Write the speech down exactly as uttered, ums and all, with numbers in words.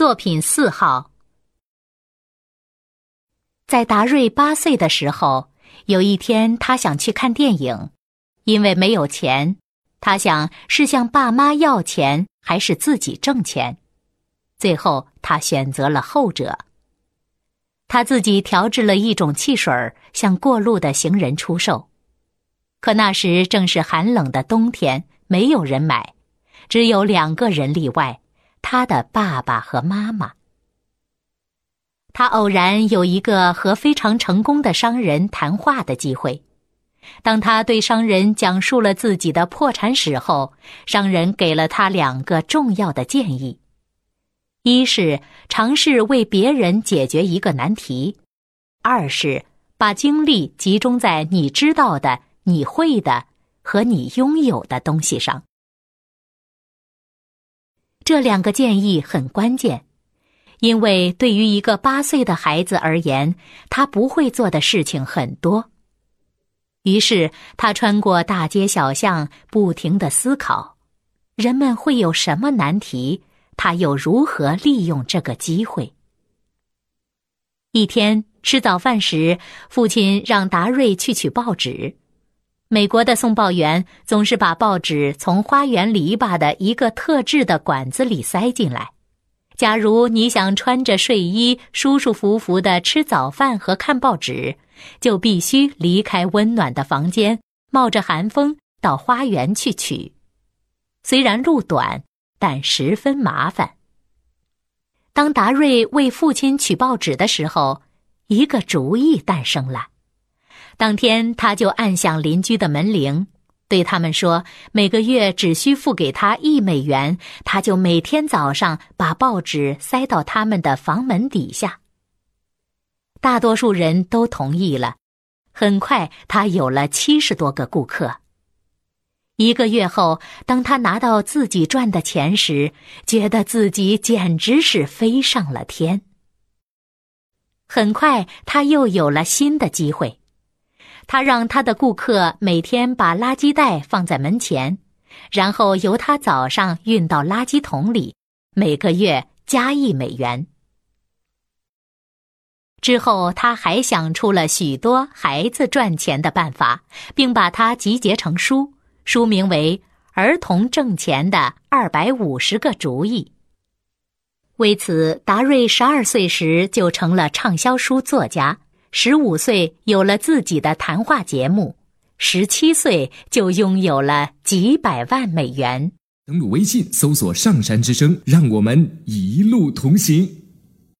作品四号。在达瑞八岁的时候，有一天他想去看电影，因为没有钱，他想是向爸妈要钱还是自己挣钱。最后他选择了后者。他自己调制了一种汽水，向过路的行人出售。可那时正是寒冷的冬天，没有人买，只有两个人例外，他的爸爸和妈妈。他偶然有一个和非常成功的商人谈话的机会。当他对商人讲述了自己的破产史后，商人给了他两个重要的建议。一是尝试为别人解决一个难题，二是把精力集中在你知道的、你会的和你拥有的东西上。这两个建议很关键，因为对于一个八岁的孩子而言，他不会做的事情很多。于是他穿过大街小巷，不停地思考，人们会有什么难题，他又如何利用这个机会。一天吃早饭时，父亲让达瑞去取报纸。美国的送报员总是把报纸从花园篱笆的一个特制的管子里塞进来。假如你想穿着睡衣舒舒服服地吃早饭和看报纸，就必须离开温暖的房间，冒着寒风到花园去取。虽然路短，但十分麻烦。当达瑞为父亲取报纸的时候，一个主意诞生了。当天他就按响邻居的门铃，对他们说，每个月只需付给他一美元，他就每天早上把报纸塞到他们的房门底下。大多数人都同意了，很快他有了七十多个顾客。一个月后，当他拿到自己赚的钱时，觉得自己简直是飞上了天。很快他又有了新的机会。他让他的顾客每天把垃圾袋放在门前，然后由他早上运到垃圾桶里，每个月加一美元。之后他还想出了许多孩子赚钱的办法，并把它集结成书，书名为《儿童挣钱的二百五十个主意》。为此，达瑞十二岁时就成了畅销书作家。十五岁有了自己的谈话节目，十七岁就拥有了几百万美元。登录微信搜索上山之声，让我们一路同行。